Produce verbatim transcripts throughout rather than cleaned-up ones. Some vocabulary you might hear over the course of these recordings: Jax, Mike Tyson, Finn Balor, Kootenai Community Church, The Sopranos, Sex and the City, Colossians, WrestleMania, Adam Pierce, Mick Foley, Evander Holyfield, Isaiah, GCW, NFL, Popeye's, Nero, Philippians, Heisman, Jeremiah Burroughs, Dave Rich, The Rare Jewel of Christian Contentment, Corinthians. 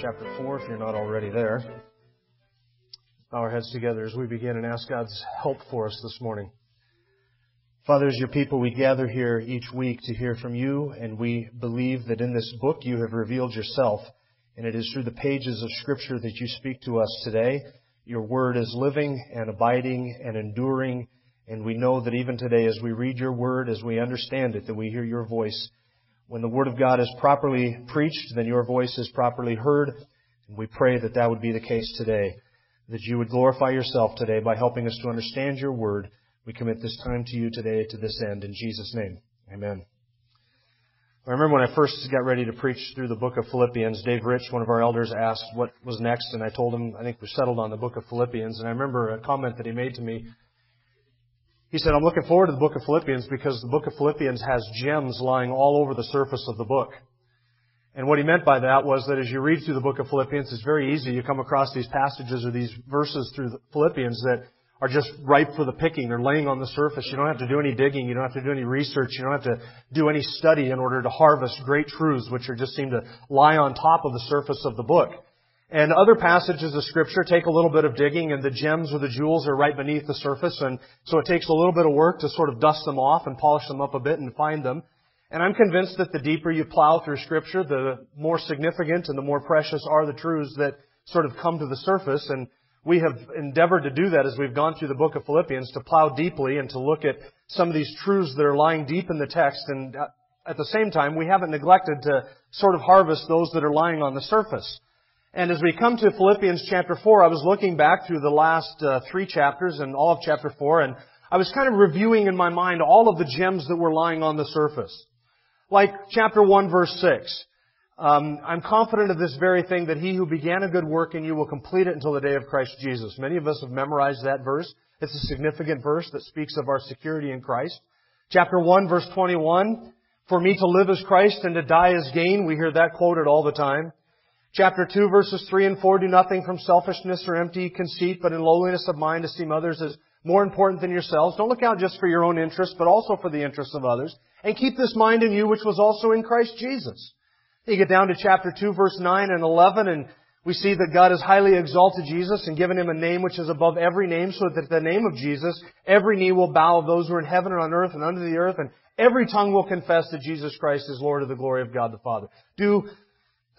Chapter four, if you're not already there. Bow our heads together as we begin and ask God's help for us this morning. Father, as your people, we gather here each week to hear from you, and we believe that in this book you have revealed yourself, and it is through the pages of Scripture that you speak to us today. Your word is living and abiding and enduring, and we know that even today as we read your word, as we understand it, that we hear your voice. When the Word of God is properly preached, then your voice is properly heard. And we pray that that would be the case today, that you would glorify yourself today by helping us to understand your Word. We commit this time to you today to this end. In Jesus' name, amen. I remember when I first got ready to preach through the book of Philippians, Dave Rich, one of our elders, asked what was next. And I told him, I think we settled on the book of Philippians. And I remember a comment that he made to me. He said, I'm looking forward to the book of Philippians because the book of Philippians has gems lying all over the surface of the book. And what he meant by that was that as you read through the book of Philippians, it's very easy. You come across these passages or these verses through the Philippians that are just ripe for the picking. They're laying on the surface. You don't have to do any digging. You don't have to do any research. You don't have to do any study in order to harvest great truths, which are just seem to lie on top of the surface of the book. And other passages of Scripture take a little bit of digging, and the gems or the jewels are right beneath the surface. And so it takes a little bit of work to sort of dust them off and polish them up a bit and find them. And I'm convinced that the deeper you plow through Scripture, the more significant and the more precious are the truths that sort of come to the surface. And we have endeavored to do that as we've gone through the book of Philippians, to plow deeply and to look at some of these truths that are lying deep in the text. And at the same time, we haven't neglected to sort of harvest those that are lying on the surface. And as we come to Philippians chapter four, I was looking back through the last uh, three chapters and all of chapter four, and I was kind of reviewing in my mind all of the gems that were lying on the surface. Like chapter one, verse six, um, I'm confident of this very thing, that he who began a good work in you will complete it until the day of Christ Jesus. Many of us have memorized that verse. It's a significant verse that speaks of our security in Christ. Chapter one, verse twenty-one, for me to live is Christ and to die is gain. We hear that quoted all the time. Chapter two, verses three and four, do nothing from selfishness or empty conceit, but in lowliness of mind esteem others as more important than yourselves. Don't look out just for your own interests, but also for the interests of others. And keep this mind in you, which was also in Christ Jesus. You get down to chapter two, verse nine and eleven, and we see that God has highly exalted Jesus and given Him a name which is above every name, so that at the name of Jesus, every knee will bow of those who are in heaven and on earth and under the earth, and every tongue will confess that Jesus Christ is Lord, of the glory of God the Father. Do...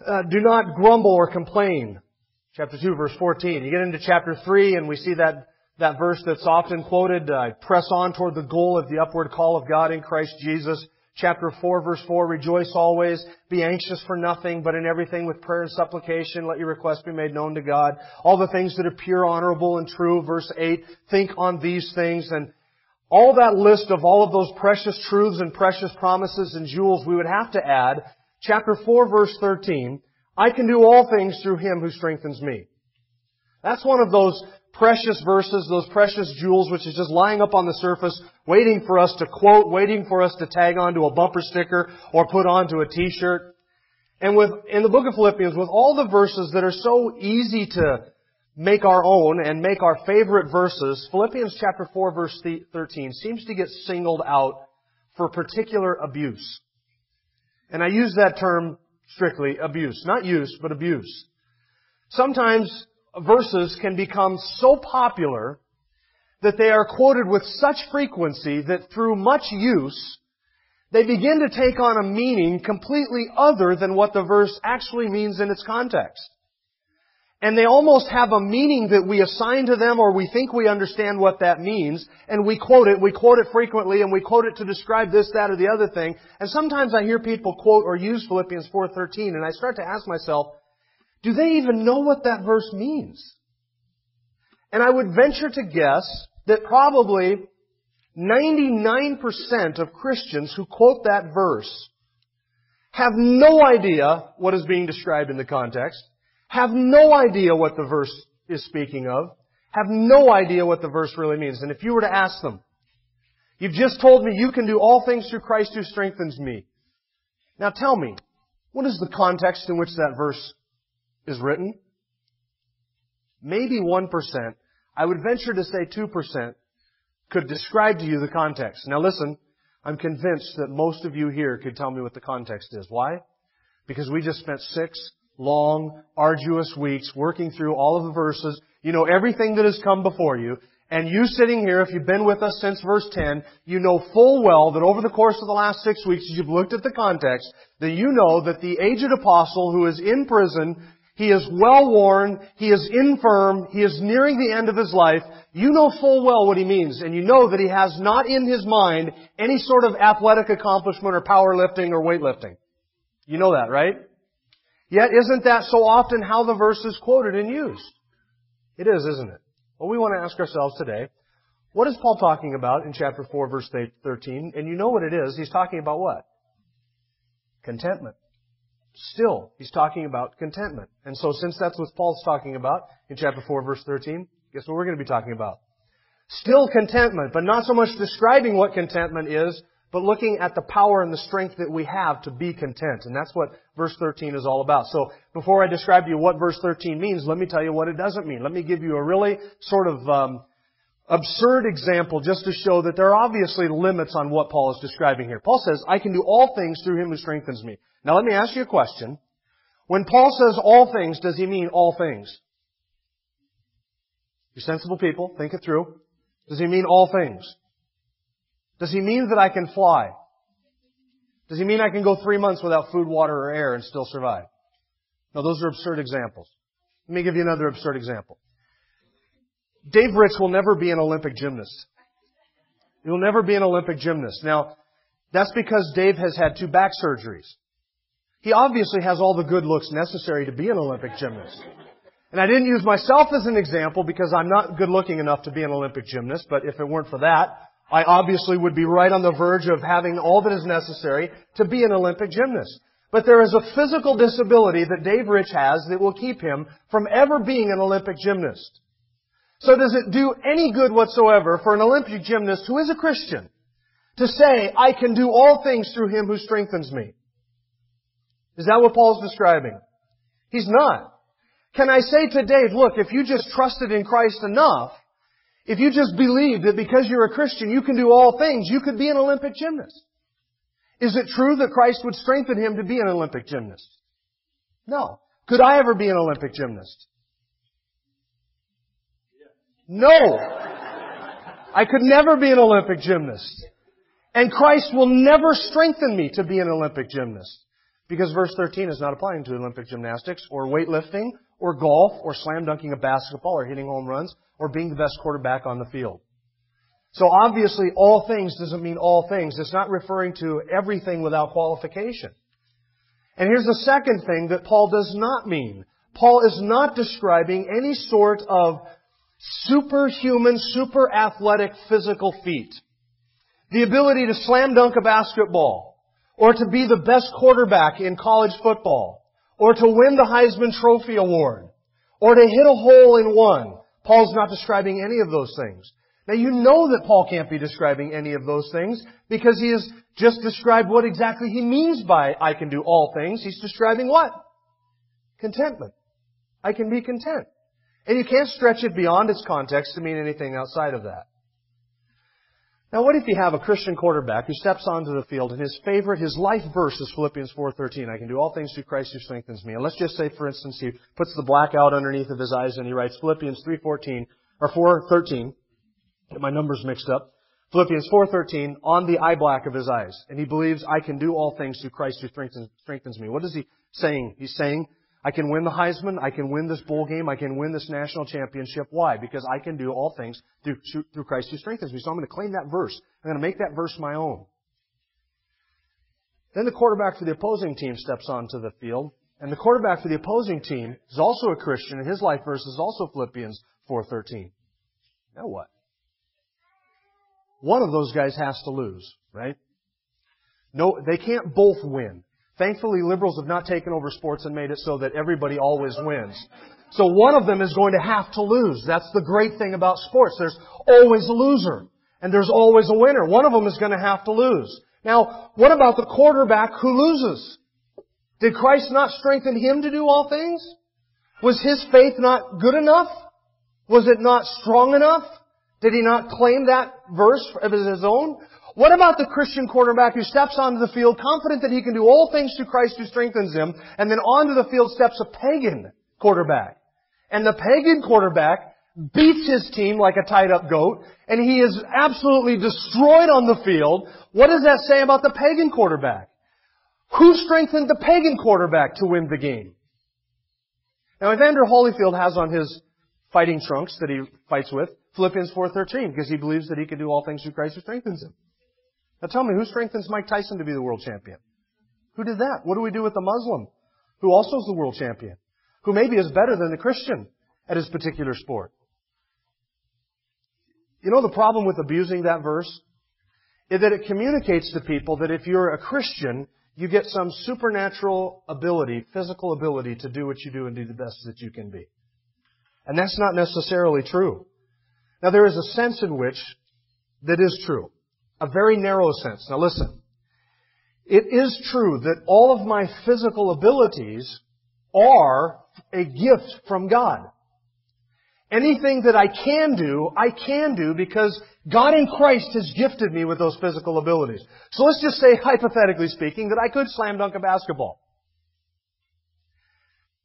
Uh, do not grumble or complain. Chapter two, verse fourteen. You get into chapter three and we see that, that verse that's often quoted, uh, press on toward the goal of the upward call of God in Christ Jesus. Chapter four, verse four, rejoice always, be anxious for nothing, but in everything with prayer and supplication, let your requests be made known to God. All the things that appear honorable and true, verse eight, think on these things. And all that list of all of those precious truths and precious promises and jewels, we would have to add Chapter four, verse thirteen, I can do all things through Him who strengthens me. That's one of those precious verses, those precious jewels, which is just lying up on the surface, waiting for us to quote, waiting for us to tag onto a bumper sticker or put onto a T-shirt. And with in the book of Philippians, with all the verses that are so easy to make our own and make our favorite verses, Philippians chapter four, verse thirteen seems to get singled out for particular abuse. And I use that term strictly, abuse. Not use, but abuse. Sometimes verses can become so popular that they are quoted with such frequency that through much use, they begin to take on a meaning completely other than what the verse actually means in its context. And they almost have a meaning that we assign to them, or we think we understand what that means, and we quote it, we quote it frequently, and we quote it to describe this, that, or the other thing. And sometimes I hear people quote or use Philippians four thirteen, and I start to ask myself, do they even know what that verse means? And I would venture to guess that probably ninety-nine percent of Christians who quote that verse have no idea what is being described in the context, have no idea what the verse is speaking of, have no idea what the verse really means. And if you were to ask them, you've just told me you can do all things through Christ who strengthens me. Now tell me, what is the context in which that verse is written? Maybe one percent. I would venture to say two percent could describe to you the context. Now listen, I'm convinced that most of you here could tell me what the context is. Why? Because we just spent six long, arduous weeks working through all of the verses. You know everything that has come before you. And you sitting here, if you've been with us since verse ten, you know full well that over the course of the last six weeks, as you've looked at the context, that you know that the aged apostle who is in prison, he is well-worn, he is infirm, he is nearing the end of his life. You know full well what he means, and you know that he has not in his mind any sort of athletic accomplishment or powerlifting or weightlifting. You know that, right? Yet, isn't that so often how the verse is quoted and used? It is, isn't it? Well, we want to ask ourselves today, what is Paul talking about in chapter four, verse thirteen? And you know what it is. He's talking about what? Contentment. Still, he's talking about contentment. And so since that's what Paul's talking about in chapter four, verse thirteen, guess what we're going to be talking about? Still contentment, but not so much describing what contentment is, but looking at the power and the strength that we have to be content. And that's what verse thirteen is all about. So before I describe to you what verse thirteen means, let me tell you what it doesn't mean. Let me give you a really sort of um, absurd example just to show that there are obviously limits on what Paul is describing here. Paul says, I can do all things through Him who strengthens me. Now let me ask you a question. When Paul says all things, does he mean all things? You sensible people, think it through. Does he mean all things? Does he mean that I can fly? Does he mean I can go three months without food, water, or air and still survive? No, those are absurd examples. Let me give you another absurd example. Dave Rich will never be an Olympic gymnast. He will never be an Olympic gymnast. Now, that's because Dave has had two back surgeries. He obviously has all the good looks necessary to be an Olympic gymnast. And I didn't use myself as an example because I'm not good looking enough to be an Olympic gymnast, but if it weren't for that, I obviously would be right on the verge of having all that is necessary to be an Olympic gymnast. But there is a physical disability that Dave Rich has that will keep him from ever being an Olympic gymnast. So does it do any good whatsoever for an Olympic gymnast who is a Christian to say, I can do all things through Him who strengthens me? Is that what Paul's describing? He's not. Can I say to Dave, look, if you just trusted in Christ enough, if you just believe that because you're a Christian, you can do all things, you could be an Olympic gymnast. Is it true that Christ would strengthen him to be an Olympic gymnast? No. Could I ever be an Olympic gymnast? No. I could never be an Olympic gymnast. And Christ will never strengthen me to be an Olympic gymnast. Because verse thirteen is not applying to Olympic gymnastics or weightlifting or golf or slam dunking a basketball or hitting home runs or being the best quarterback on the field. So obviously all things doesn't mean all things. It's not referring to everything without qualification. And here's the second thing that Paul does not mean. Paul is not describing any sort of superhuman, super athletic physical feat. The ability to slam dunk a basketball or to be the best quarterback in college football or to win the Heisman Trophy Award or to hit a hole in one. Paul's not describing any of those things. Now, you know that Paul can't be describing any of those things because he has just described what exactly he means by I can do all things. He's describing what? Contentment. I can be content. And you can't stretch it beyond its context to mean anything outside of that. Now, what if you have a Christian quarterback who steps onto the field and his favorite, his life verse is Philippians four thirteen. I can do all things through Christ who strengthens me. And let's just say, for instance, he puts the black out underneath of his eyes and he writes Philippians three fourteen or four thirteen. Get my numbers mixed up. Philippians four thirteen, on the eye black of his eyes. And he believes, I can do all things through Christ who strengthens, strengthens me. What is he saying? He's saying, I can win the Heisman. I can win this bowl game. I can win this national championship. Why? Because I can do all things through, through Christ who strengthens me. So I'm going to claim that verse. I'm going to make that verse my own. Then the quarterback for the opposing team steps onto the field. And the quarterback for the opposing team is also a Christian. And his life verse is also Philippians four thirteen. Now what? One of those guys has to lose, right? No, they can't both win. Thankfully, liberals have not taken over sports and made it so that everybody always wins. So one of them is going to have to lose. That's the great thing about sports. There's always a loser, and there's always a winner. One of them is going to have to lose. Now, what about the quarterback who loses? Did Christ not strengthen him to do all things? Was his faith not good enough? Was it not strong enough? Did he not claim that verse as his own? What about the Christian quarterback who steps onto the field confident that he can do all things through Christ who strengthens him, and then onto the field steps a pagan quarterback? And the pagan quarterback beats his team like a tied-up goat, and he is absolutely destroyed on the field. What does that say about the pagan quarterback? Who strengthened the pagan quarterback to win the game? Now, Evander Holyfield has on his fighting trunks that he fights with Philippians four thirteen, because he believes that he can do all things through Christ who strengthens him. Now tell me, who strengthens Mike Tyson to be the world champion? Who did that? What do we do with the Muslim, who also is the world champion, who maybe is better than the Christian at his particular sport? You know the problem with abusing that verse? Is that it communicates to people that if you're a Christian, you get some supernatural ability, physical ability to do what you do and do the best that you can be. And that's not necessarily true. Now, there is a sense in which that is true, a very narrow sense. Now, listen, it is true that all of my physical abilities are a gift from God. Anything that I can do, I can do because God in Christ has gifted me with those physical abilities. So let's just say, hypothetically speaking, that I could slam dunk a basketball.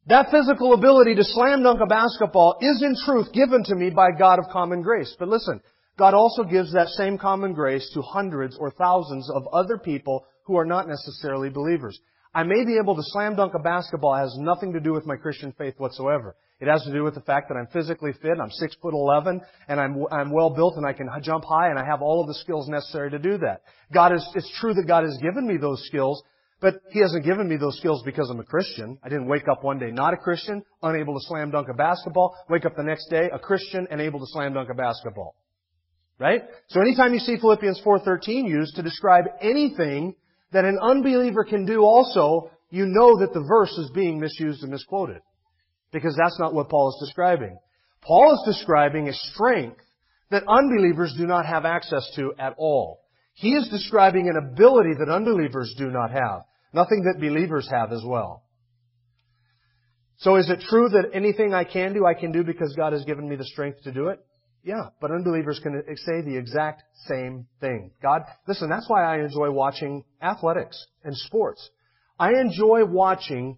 That physical ability to slam dunk a basketball is in truth given to me by God of common grace. But listen, God also gives that same common grace to hundreds or thousands of other people who are not necessarily believers. I may be able to slam dunk a basketball. It has nothing to do with my Christian faith whatsoever. It has to do with the fact that I'm physically fit, I'm six foot eleven, and I'm, I'm well built, and I can jump high, and I have all of the skills necessary to do that. God is, it's true that God has given me those skills, but He hasn't given me those skills because I'm a Christian. I didn't wake up one day not a Christian, unable to slam dunk a basketball. Wake up the next day a Christian and able to slam dunk a basketball. Right? So anytime you see Philippians four thirteen used to describe anything that an unbeliever can do also, you know that the verse is being misused and misquoted. Because that's not what Paul is describing. Paul is describing a strength that unbelievers do not have access to at all. He is describing an ability that unbelievers do not have. Nothing that believers have as well. So is it true that anything I can do, I can do because God has given me the strength to do it? Yeah, but unbelievers can say the exact same thing. God, listen, that's why I enjoy watching athletics and sports. I enjoy watching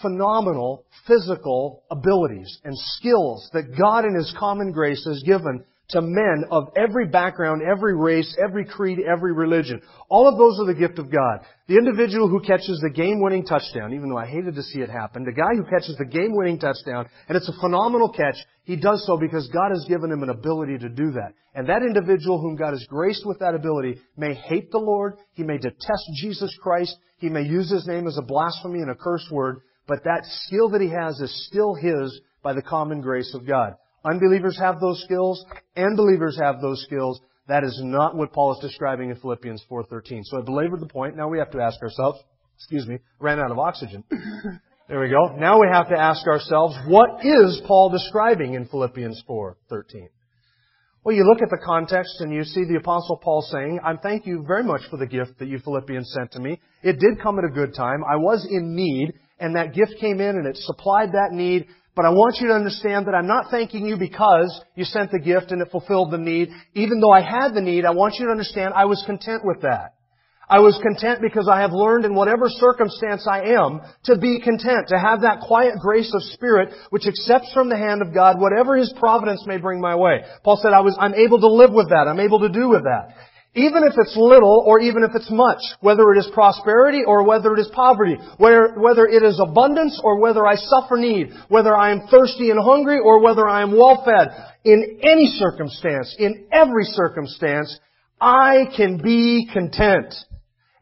phenomenal physical abilities and skills that God in His common grace has given to men of every background, every race, every creed, every religion. All of those are the gift of God. The individual who catches the game-winning touchdown, even though I hated to see it happen, the guy who catches the game-winning touchdown, and it's a phenomenal catch, he does so because God has given him an ability to do that. And that individual whom God has graced with that ability may hate the Lord, he may detest Jesus Christ, he may use His name as a blasphemy and a curse word, but that skill that he has is still his by the common grace of God. Unbelievers have those skills, and believers have those skills. That is not what Paul is describing in Philippians four thirteen. So I belabored the point. Now we have to ask ourselves, excuse me, ran out of oxygen. There we go. Now we have to ask ourselves, what is Paul describing in Philippians four thirteen? Well, you look at the context and you see the Apostle Paul saying, I thank you very much for the gift that you Philippians sent to me. It did come at a good time. I was in need, and that gift came in and it supplied that need. But I want you to understand that I'm not thanking you because you sent the gift and it fulfilled the need. Even though I had the need, I want you to understand I was content with that. I was content because I have learned in whatever circumstance I am to be content, to have that quiet grace of spirit which accepts from the hand of God whatever His providence may bring my way. Paul said, I was, I'm able to live with that. I'm able to do with that. Even if it's little or even if it's much, whether it is prosperity or whether it is poverty, whether, whether it is abundance or whether I suffer need, whether I am thirsty and hungry or whether I am well-fed, in any circumstance, in every circumstance, I can be content.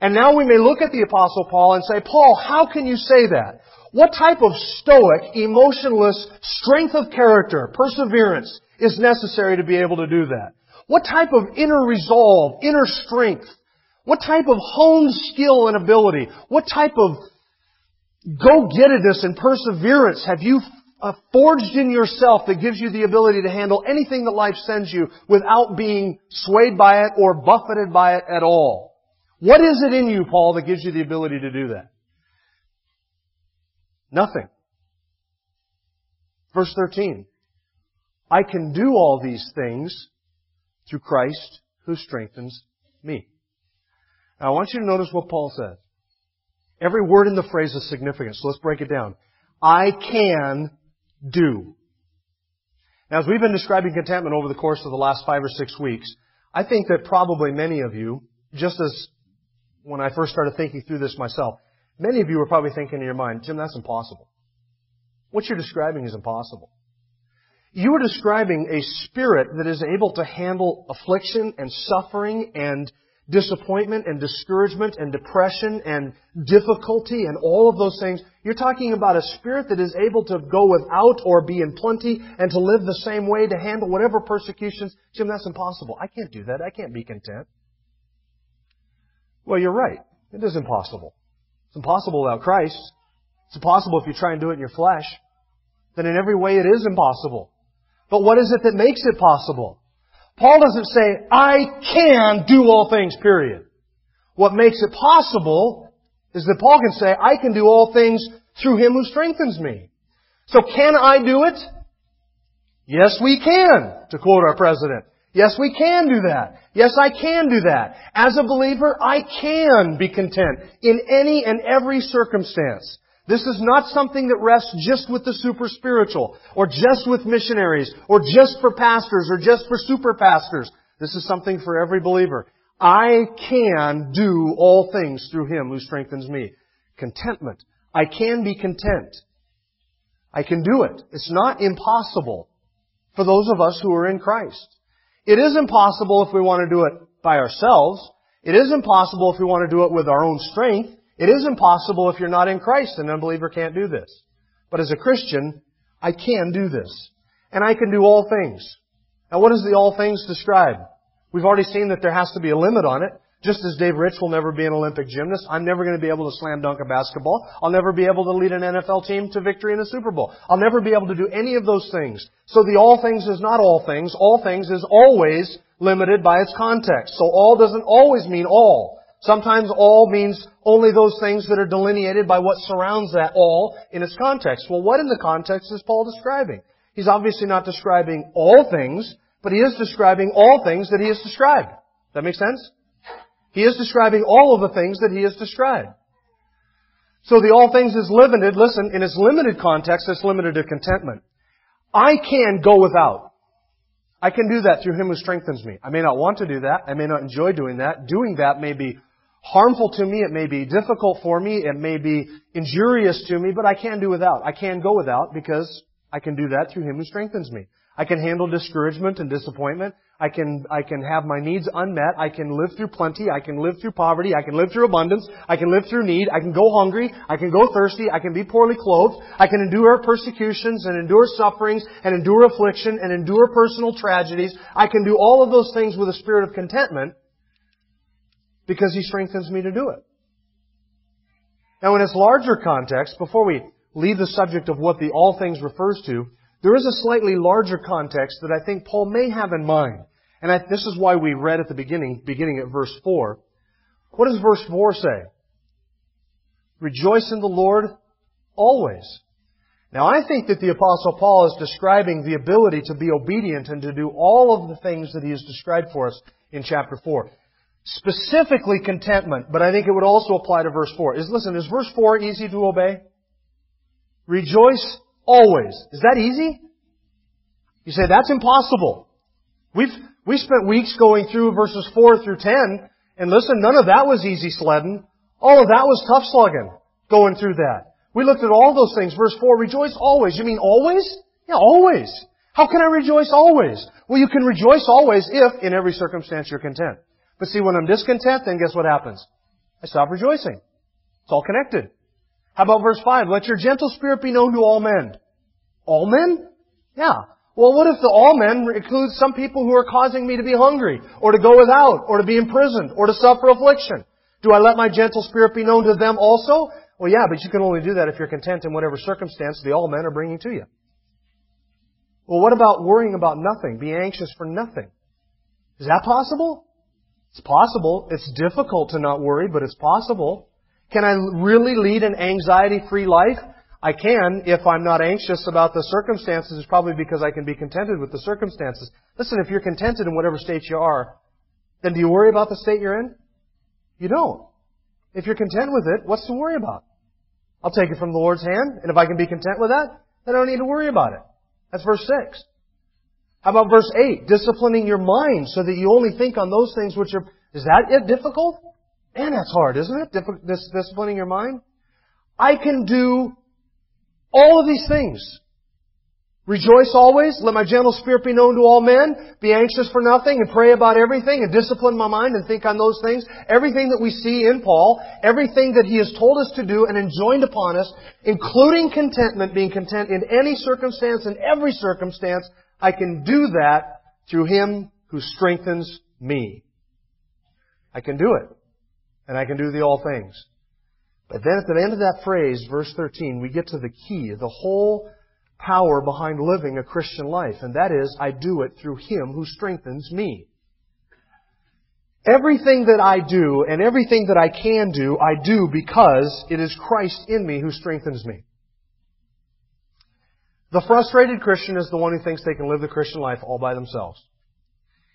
And now we may look at the Apostle Paul and say, Paul, how can you say that? What type of stoic, emotionless strength of character, perseverance is necessary to be able to do that? What type of inner resolve, inner strength? What type of honed skill and ability? What type of go-gettedness and perseverance have you uh, forged in yourself that gives you the ability to handle anything that life sends you without being swayed by it or buffeted by it at all? What is it in you, Paul, that gives you the ability to do that? Nothing. Verse thirteen. I can do all these things through Christ who strengthens me. Now I want you to notice what Paul said. Every word in the phrase is significant, so let's break it down. I can do. Now, as we've been describing contentment over the course of the last five or six weeks, I think that probably many of you, just as when I first started thinking through this myself, many of you were probably thinking in your mind, Jim, that's impossible. What you're describing is impossible. You are describing a spirit that is able to handle affliction and suffering and disappointment and discouragement and depression and difficulty and all of those things. You're talking about a spirit that is able to go without or be in plenty and to live the same way, to handle whatever persecutions. Jim, that's impossible. I can't do that. I can't be content. Well, you're right. It is impossible. It's impossible without Christ. It's impossible if you try and do it in your flesh. Then in every way it is impossible. But what is it that makes it possible? Paul doesn't say, I can do all things, period. What makes it possible is that Paul can say, I can do all things through Him who strengthens me. So can I do it? Yes, we can, to quote our president. Yes, we can do that. Yes, I can do that. As a believer, I can be content in any and every circumstance. This is not something that rests just with the super spiritual, or just with missionaries, or just for pastors, or just for super pastors. This is something for every believer. I can do all things through Him who strengthens me. Contentment. I can be content. I can do it. It's not impossible for those of us who are in Christ. It is impossible if we want to do it by ourselves. It is impossible if we want to do it with our own strength. It is impossible if you're not in Christ. An unbeliever can't do this. But as a Christian, I can do this. And I can do all things. Now, what does the all things describe? We've already seen that there has to be a limit on it. Just as Dave Rich will never be an Olympic gymnast, I'm never going to be able to slam dunk a basketball. I'll never be able to lead an N F L team to victory in a Super Bowl. I'll never be able to do any of those things. So the all things is not all things. All things is always limited by its context. So all doesn't always mean all. Sometimes all means only those things that are delineated by what surrounds that all in its context. Well, what in the context is Paul describing? He's obviously not describing all things, but he is describing all things that he has described. That make sense? He is describing all of the things that he has described. So the all things is limited. Listen, in its limited context, it's limited to contentment. I can go without. I can do that through Him who strengthens me. I may not want to do that. I may not enjoy doing that. Doing that may be harmful to me. It may be difficult for me. It may be injurious to me, but I can do without. I can go without because I can do that through Him who strengthens me. I can handle discouragement and disappointment. I can, I can have my needs unmet. I can live through plenty. I can live through poverty. I can live through abundance. I can live through need. I can go hungry. I can go thirsty. I can be poorly clothed. I can endure persecutions and endure sufferings and endure affliction and endure personal tragedies. I can do all of those things with a spirit of contentment because He strengthens me to do it. Now, in its larger context, before we leave the subject of what the all things refers to, there is a slightly larger context that I think Paul may have in mind. And I, this is why we read at the beginning, beginning at verse four. What does verse four say? Rejoice in the Lord always. Now, I think that the Apostle Paul is describing the ability to be obedient and to do all of the things that he has described for us in chapter four. Specifically contentment, but I think it would also apply to verse four. Is, listen, is verse four easy to obey? Rejoice always. Is that easy? You say, that's impossible. We've we spent weeks going through verses four through ten, and listen, none of that was easy sledding. All of that was tough slugging, going through that. We looked at all those things. Verse four, rejoice always. You mean always? Yeah, always. How can I rejoice always? Well, you can rejoice always if in every circumstance you're content. But see, when I'm discontent, then guess what happens? I stop rejoicing. It's all connected. How about verse five? Let your gentle spirit be known to all men. All men? Yeah. Well, what if the all men includes some people who are causing me to be hungry, or to go without, or to be imprisoned, or to suffer affliction? Do I let my gentle spirit be known to them also? Well, yeah, but you can only do that if you're content in whatever circumstance the all men are bringing to you. Well, what about worrying about nothing? Be anxious for nothing. Is that possible? It's possible. It's difficult to not worry, but it's possible. Can I really lead an anxiety-free life? I can if I'm not anxious about the circumstances. It's probably because I can be contented with the circumstances. Listen, if you're contented in whatever state you are, then do you worry about the state you're in? You don't. If you're content with it, what's to worry about? I'll take it from the Lord's hand, and if I can be content with that, then I don't need to worry about it. That's verse six. How about verse eight? Disciplining your mind so that you only think on those things which are... Is that it difficult? Man, that's hard, isn't it? Dif- dis- disciplining your mind. I can do all of these things. Rejoice always. Let my gentle spirit be known to all men. Be anxious for nothing and pray about everything and discipline my mind and think on those things. Everything that we see in Paul, everything that he has told us to do and enjoined upon us, including contentment, being content in any circumstance, in every circumstance, I can do that through Him who strengthens me. I can do it. And I can do the all things. But then at the end of that phrase, verse thirteen, we get to the key, the whole power behind living a Christian life. And that is, I do it through Him who strengthens me. Everything that I do and everything that I can do, I do because it is Christ in me who strengthens me. The frustrated Christian is the one who thinks they can live the Christian life all by themselves.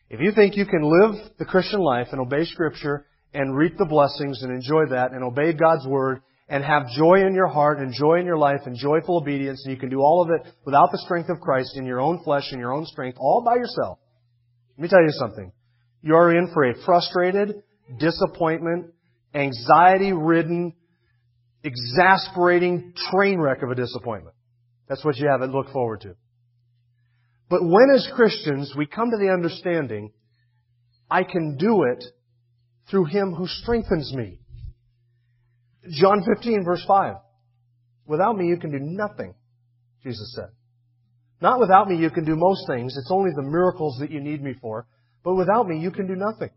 If you think you can live the Christian life and obey Scripture and reap the blessings and enjoy that and obey God's Word and have joy in your heart and joy in your life and joyful obedience, and you can do all of it without the strength of Christ in your own flesh and your own strength all by yourself, let me tell you something. You are in for a frustrated, disappointment, anxiety-ridden, exasperating train wreck of a disappointment. That's what you have to look forward to. But when, as Christians, we come to the understanding, I can do it through Him who strengthens me. John fifteen, verse five. Without me you can do nothing, Jesus said. Not without me you can do most things. It's only the miracles that you need me for. But without me you can do nothing.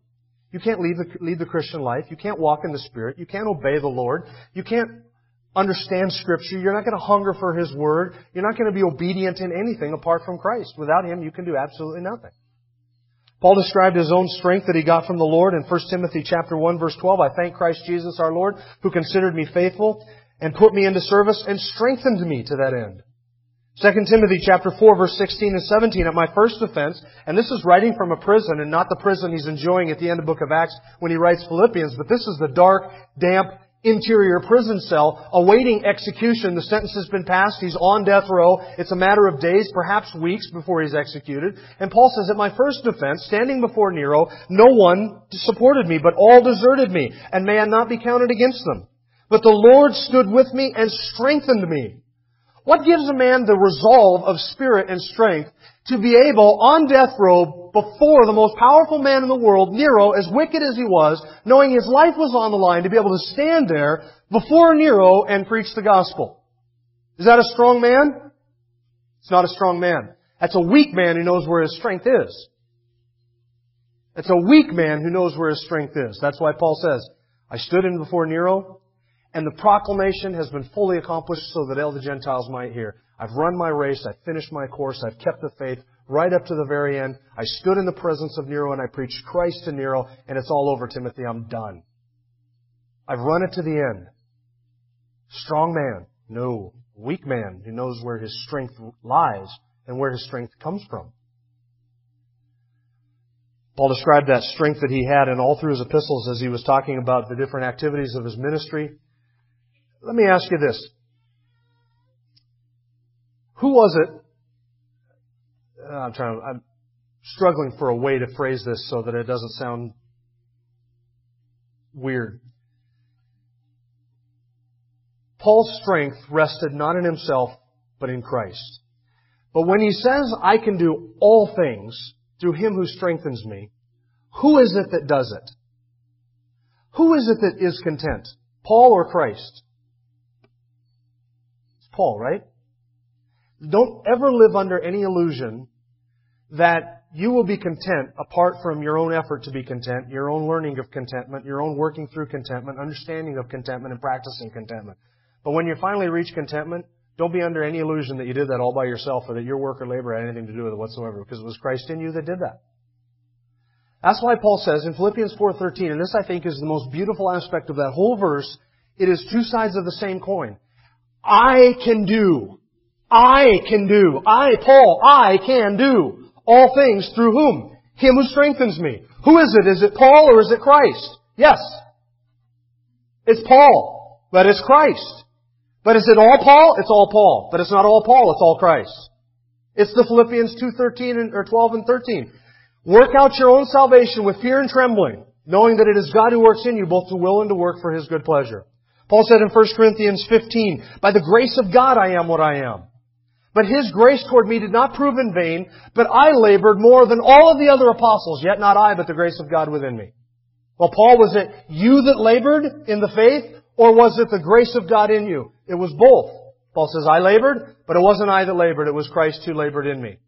You can't lead the, lead the Christian life. You can't walk in the Spirit. You can't obey the Lord. You can't understand Scripture. You're not going to hunger for His Word. You're not going to be obedient in anything apart from Christ. Without Him, you can do absolutely nothing. Paul described his own strength that he got from the Lord in First Timothy chapter one, verse twelve. I thank Christ Jesus our Lord, who considered me faithful and put me into service and strengthened me to that end. Second Timothy chapter four, verse sixteen and seventeen. At my first offense, and this is writing from a prison and not the prison he's enjoying at the end of the book of Acts when he writes Philippians, but this is the dark, damp, interior prison cell, awaiting execution. The sentence has been passed. He's on death row. It's a matter of days, perhaps weeks, before he's executed. And Paul says, at my first defense, standing before Nero, no one supported me, but all deserted me, and may I not be counted against them. But the Lord stood with me and strengthened me. What gives a man the resolve of spirit and strength to be able, on death row, before the most powerful man in the world, Nero, as wicked as he was, knowing his life was on the line, to be able to stand there before Nero and preach the gospel? Is that a strong man? It's not a strong man. That's a weak man who knows where his strength is. That's a weak man who knows where his strength is. That's why Paul says, I stood in before Nero, and the proclamation has been fully accomplished so that all the Gentiles might hear. I've run my race, I've finished my course, I've kept the faith right up to the very end. I stood in the presence of Nero and I preached Christ to Nero, and it's all over, Timothy, I'm done. I've run it to the end. Strong man? No. Weak man who knows where his strength lies and where his strength comes from. Paul described that strength that he had in all through his epistles as he was talking about the different activities of his ministry. Let me ask you this. Who was it? I'm trying. I'm struggling for a way to phrase this so that it doesn't sound weird. Paul's strength rested not in himself, but in Christ. But when he says, I can do all things through him who strengthens me, who is it that does it? Who is it that is content? Paul or Christ? It's Paul, right? Don't ever live under any illusion that you will be content apart from your own effort to be content, your own learning of contentment, your own working through contentment, understanding of contentment, and practicing contentment. But when you finally reach contentment, don't be under any illusion that you did that all by yourself or that your work or labor had anything to do with it whatsoever, because it was Christ in you that did that. That's why Paul says in Philippians four thirteen, and this I think is the most beautiful aspect of that whole verse, it is two sides of the same coin. I can do. I can do. I, Paul, I can do all things through whom? Him who strengthens me. Who is it? Is it Paul or is it Christ? Yes. It's Paul, but it's Christ. But is it all Paul? It's all Paul. But it's not all Paul, it's all Christ. It's the Philippians two thirteen or twelve and thirteen. Work out your own salvation with fear and trembling, knowing that it is God who works in you both to will and to work for His good pleasure. Paul said in First Corinthians fifteen, by the grace of God I am what I am. But His grace toward me did not prove in vain, but I labored more than all of the other apostles, yet not I, but the grace of God within me. Well, Paul, was it you that labored in the faith, or was it the grace of God in you? It was both. Paul says, I labored, but it wasn't I that labored. It was Christ who labored in me.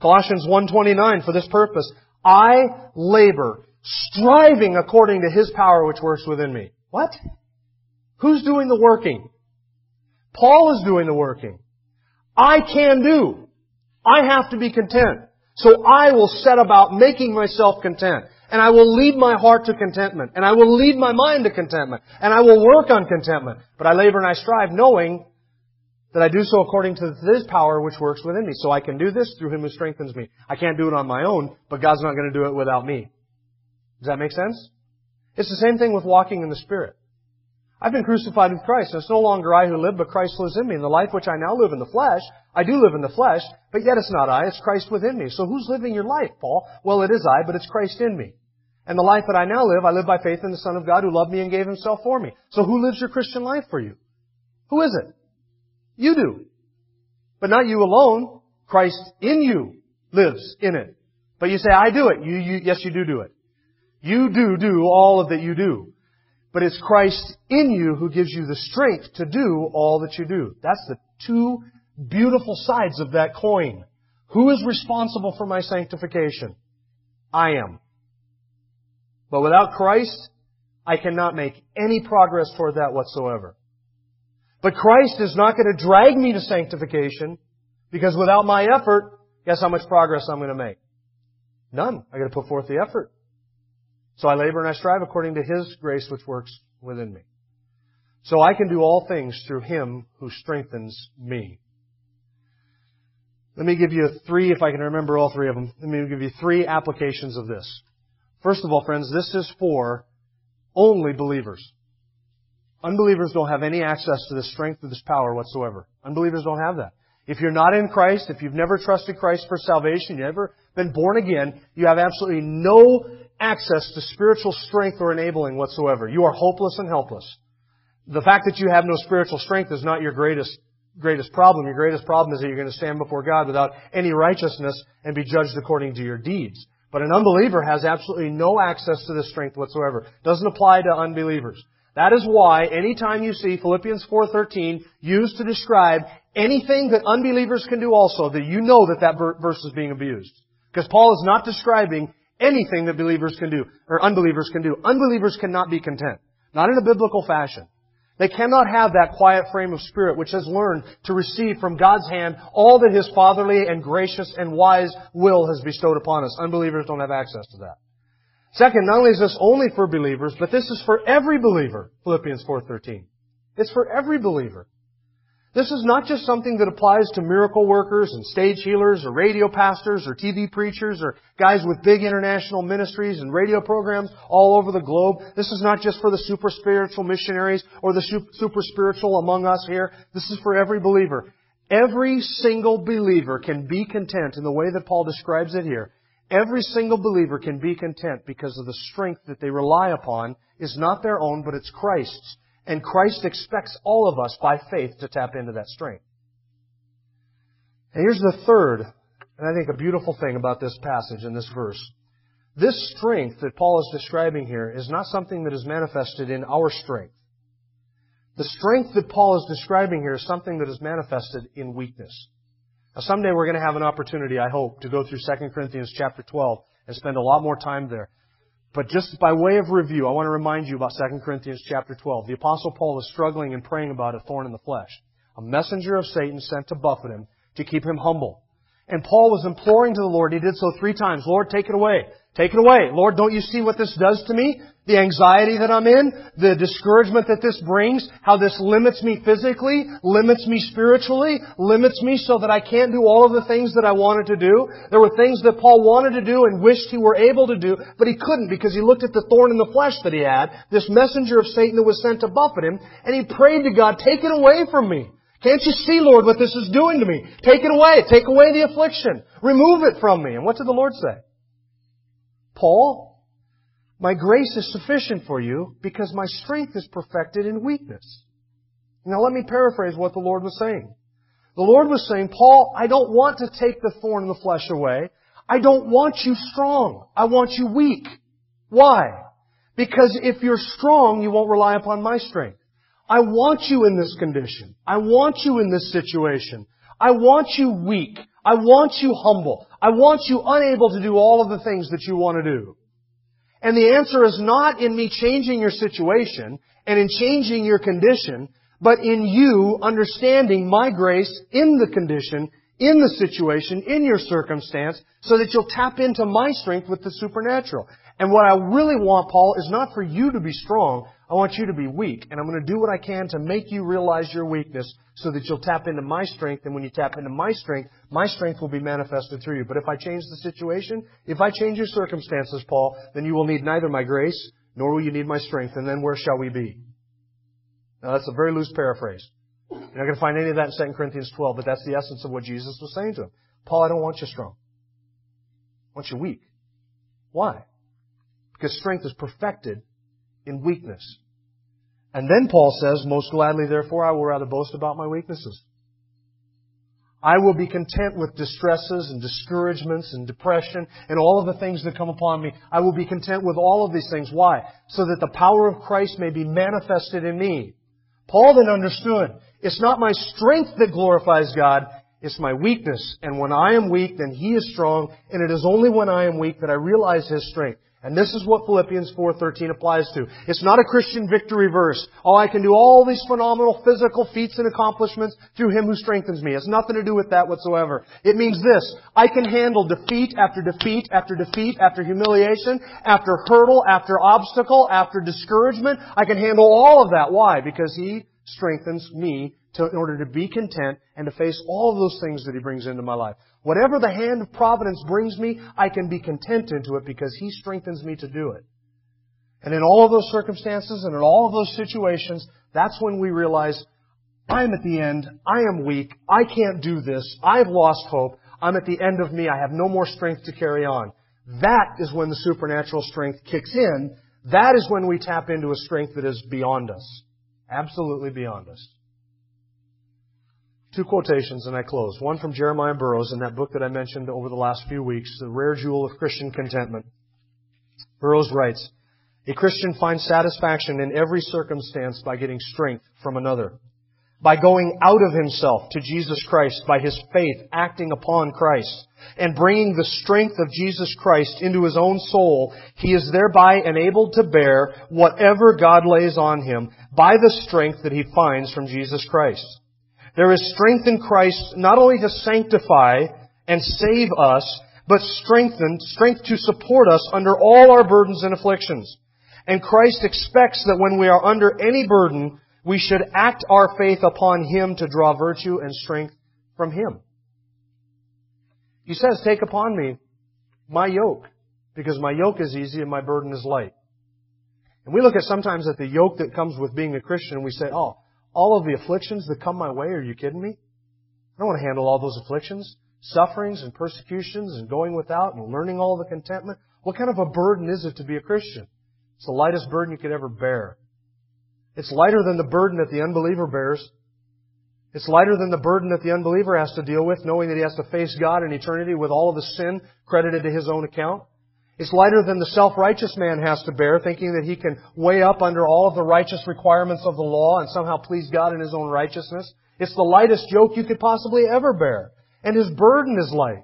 Colossians one twenty-nine, for this purpose, I labor, striving according to His power which works within me. What? Who's doing the working? Paul is doing the working. I can do. I have to be content. So I will set about making myself content. And I will lead my heart to contentment. And I will lead my mind to contentment. And I will work on contentment. But I labor and I strive, knowing that I do so according to His power which works within me. So I can do this through Him who strengthens me. I can't do it on my own, but God's not going to do it without me. Does that make sense? It's the same thing with walking in the Spirit. I've been crucified with Christ, and it's no longer I who live, but Christ lives in me. And the life which I now live in the flesh, I do live in the flesh, but yet it's not I, it's Christ within me. So who's living your life, Paul? Well, it is I, but it's Christ in me. And the life that I now live, I live by faith in the Son of God who loved me and gave Himself for me. So who lives your Christian life for you? Who is it? You do. But not you alone. Christ in you lives in it. But you say, I do it. You, you, yes, you do do it. You do do all of that you do. But it's Christ in you who gives you the strength to do all that you do. That's the two beautiful sides of that coin. Who is responsible for my sanctification? I am. But without Christ, I cannot make any progress toward that whatsoever. But Christ is not going to drag me to sanctification, because without my effort, guess how much progress I'm going to make? None. I've got to put forth the effort. So I labor and I strive according to His grace which works within me. So I can do all things through Him who strengthens me. Let me give you three, if I can remember all three of them, let me give you three applications of this. First of all, friends, this is for only believers. Unbelievers don't have any access to the strength of this power whatsoever. Unbelievers don't have that. If you're not in Christ, if you've never trusted Christ for salvation, you've never been born again, you have absolutely no access to spiritual strength or enabling whatsoever. You are hopeless and helpless. The fact that you have no spiritual strength is not your greatest greatest problem. Your greatest problem is that you're going to stand before God without any righteousness and be judged according to your deeds. But an unbeliever has absolutely no access to this strength whatsoever. Doesn't apply to unbelievers. That is why anytime you see Philippians four thirteen used to describe anything that unbelievers can do also, that you know that that verse is being abused. Because Paul is not describing anything that believers can do, or unbelievers can do. Unbelievers cannot be content. Not in a biblical fashion. They cannot have that quiet frame of spirit which has learned to receive from God's hand all that His fatherly and gracious and wise will has bestowed upon us. Unbelievers don't have access to that. Second, not only is this only for believers, but this is for every believer, Philippians four thirteen. It's for every believer. This is not just something that applies to miracle workers and stage healers or radio pastors or T V preachers or guys with big international ministries and radio programs all over the globe. This is not just for the super spiritual missionaries or the super spiritual among us here. This is for every believer. Every single believer can be content in the way that Paul describes it here. Every single believer can be content because of the strength that they rely upon is not their own, but it's Christ's. And Christ expects all of us by faith to tap into that strength. And here's the third, and I think a beautiful thing about this passage and this verse. This strength that Paul is describing here is not something that is manifested in our strength. The strength that Paul is describing here is something that is manifested in weakness. Now, someday we're going to have an opportunity, I hope, to go through Second Corinthians chapter twelve and spend a lot more time there. But just by way of review, I want to remind you about Second Corinthians chapter twelve. The Apostle Paul was struggling and praying about a thorn in the flesh, a messenger of Satan sent to buffet him to keep him humble. And Paul was imploring to the Lord. He did so three times. Lord, take it away. Take it away. Lord, don't you see what this does to me? The anxiety that I'm in, the discouragement that this brings, how this limits me physically, limits me spiritually, limits me so that I can't do all of the things that I wanted to do. There were things that Paul wanted to do and wished he were able to do, but he couldn't because he looked at the thorn in the flesh that he had, this messenger of Satan that was sent to buffet him, and he prayed to God, take it away from me. Can't you see, Lord, what this is doing to me? Take it away. Take away the affliction. Remove it from me. And what did the Lord say? Paul, my grace is sufficient for you because my strength is perfected in weakness. Now let me paraphrase what the Lord was saying. The Lord was saying, Paul, I don't want to take the thorn in the flesh away. I don't want you strong. I want you weak. Why? Because if you're strong, you won't rely upon my strength. I want you in this condition. I want you in this situation. I want you weak. I want you humble. I want you unable to do all of the things that you want to do. And the answer is not in me changing your situation and in changing your condition, but in you understanding my grace in the condition, in the situation, in your circumstance, so that you'll tap into my strength with the supernatural. And what I really want, Paul, is not for you to be strong. I want you to be weak, and I'm going to do what I can to make you realize your weakness so that you'll tap into my strength, and when you tap into my strength, my strength will be manifested through you. But if I change the situation, if I change your circumstances, Paul, then you will need neither my grace nor will you need my strength, and then where shall we be? Now, that's a very loose paraphrase. You're not going to find any of that in Second Corinthians twelve, but that's the essence of what Jesus was saying to him. Paul, I don't want you strong. I want you weak. Why? Because strength is perfected in weakness. And then Paul says, most gladly, therefore, I will rather boast about my weaknesses. I will be content with distresses and discouragements and depression and all of the things that come upon me. I will be content with all of these things. Why? So that the power of Christ may be manifested in me. Paul then understood, it's not my strength that glorifies God, it's my weakness. And when I am weak, then He is strong. And it is only when I am weak that I realize His strength. And this is what Philippians four thirteen applies to. It's not a Christian victory verse. Oh, I can do all these phenomenal physical feats and accomplishments through Him who strengthens me. It's nothing to do with that whatsoever. It means this. I can handle defeat after defeat after defeat after humiliation, after hurdle, after obstacle, after discouragement. I can handle all of that. Why? Because He strengthens me to, in order to be content and to face all of those things that He brings into my life. Whatever the hand of providence brings me, I can be content into it because He strengthens me to do it. And in all of those circumstances and in all of those situations, that's when we realize, I'm at the end, I am weak, I can't do this, I've lost hope, I'm at the end of me, I have no more strength to carry on. That is when the supernatural strength kicks in. That is when we tap into a strength that is beyond us. Absolutely beyond us. Two quotations and I close. One from Jeremiah Burroughs in that book that I mentioned over the last few weeks, The Rare Jewel of Christian Contentment. Burroughs writes, a Christian finds satisfaction in every circumstance by getting strength from another, by going out of himself to Jesus Christ, by his faith acting upon Christ, and bringing the strength of Jesus Christ into his own soul. He is thereby enabled to bear whatever God lays on him by the strength that he finds from Jesus Christ. There is strength in Christ not only to sanctify and save us, but strengthen, strength to support us under all our burdens and afflictions. And Christ expects that when we are under any burden, We should act our faith upon Him to draw virtue and strength from Him. He says, take upon me my yoke, because my yoke is easy and my burden is light. And we look at sometimes at the yoke that comes with being a Christian, and we say, oh, all of the afflictions that come my way, are you kidding me? I don't want to handle all those afflictions, sufferings and persecutions and going without and learning all the contentment. What kind of a burden is it to be a Christian? It's the lightest burden you could ever bear. It's lighter than the burden that the unbeliever bears. It's lighter than the burden that the unbeliever has to deal with, knowing that he has to face God in eternity with all of his sin credited to his own account. It's lighter than the self-righteous man has to bear, thinking that he can weigh up under all of the righteous requirements of the law and somehow please God in his own righteousness. It's the lightest yoke you could possibly ever bear. And his burden is light.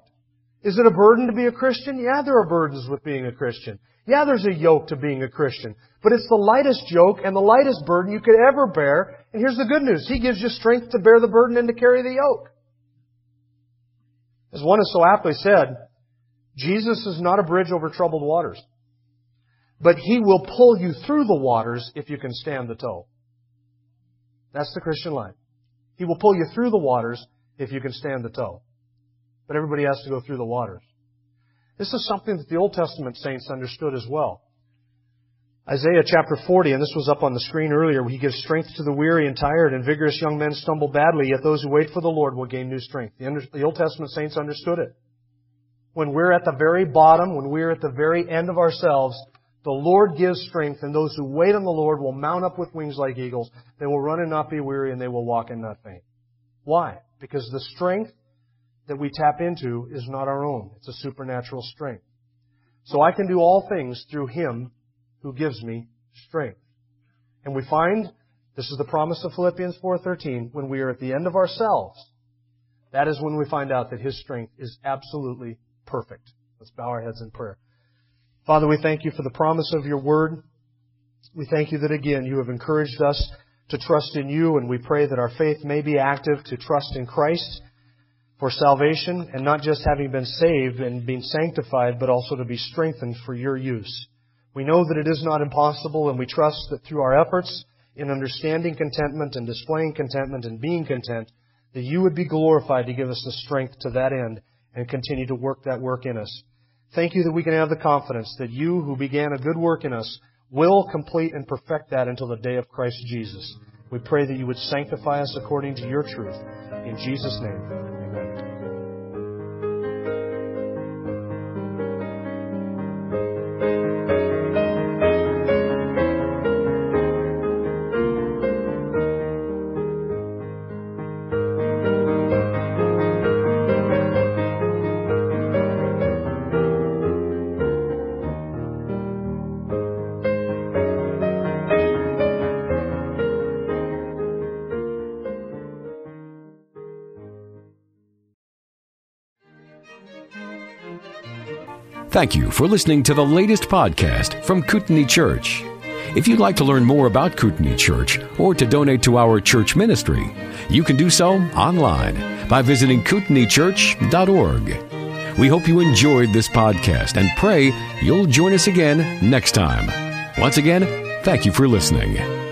Is it a burden to be a Christian? Yeah, there are burdens with being a Christian. Yeah, there's a yoke to being a Christian. But it's the lightest yoke and the lightest burden you could ever bear. And here's the good news. He gives you strength to bear the burden and to carry the yoke. As one has so aptly said, Jesus is not a bridge over troubled waters, but He will pull you through the waters if you can stand the tow. That's the Christian life. He will pull you through the waters if you can stand the tow. But everybody has to go through the waters. This is something that the Old Testament saints understood as well. Isaiah chapter forty, and this was up on the screen earlier, He gives strength to the weary and tired, and vigorous young men stumble badly, yet those who wait for the Lord will gain new strength. The, under, the Old Testament saints understood it. When we're at the very bottom, when we're at the very end of ourselves, the Lord gives strength, and those who wait on the Lord will mount up with wings like eagles. They will run and not be weary, and they will walk and not faint. Why? Because the strength that we tap into is not our own. It's a supernatural strength. So I can do all things through Him who gives me strength. And we find, this is the promise of Philippians four thirteen, when we are at the end of ourselves, that is when we find out that His strength is absolutely perfect. Let's bow our heads in prayer. Father, we thank You for the promise of Your Word. We thank You that, again, You have encouraged us to trust in You, and we pray that our faith may be active to trust in Christ for salvation, and not just having been saved and being sanctified, but also to be strengthened for Your use. We know that it is not impossible, and we trust that through our efforts in understanding contentment and displaying contentment and being content, that You would be glorified to give us the strength to that end and continue to work that work in us. Thank You that we can have the confidence that You who began a good work in us will complete and perfect that until the day of Christ Jesus. We pray that You would sanctify us according to Your truth. In Jesus' name, amen. Thank you for listening to the latest podcast from Kootenai Church. If you'd like to learn more about Kootenai Church or to donate to our church ministry, you can do so online by visiting kootenai church dot org. We hope you enjoyed this podcast and pray you'll join us again next time. Once again, thank you for listening.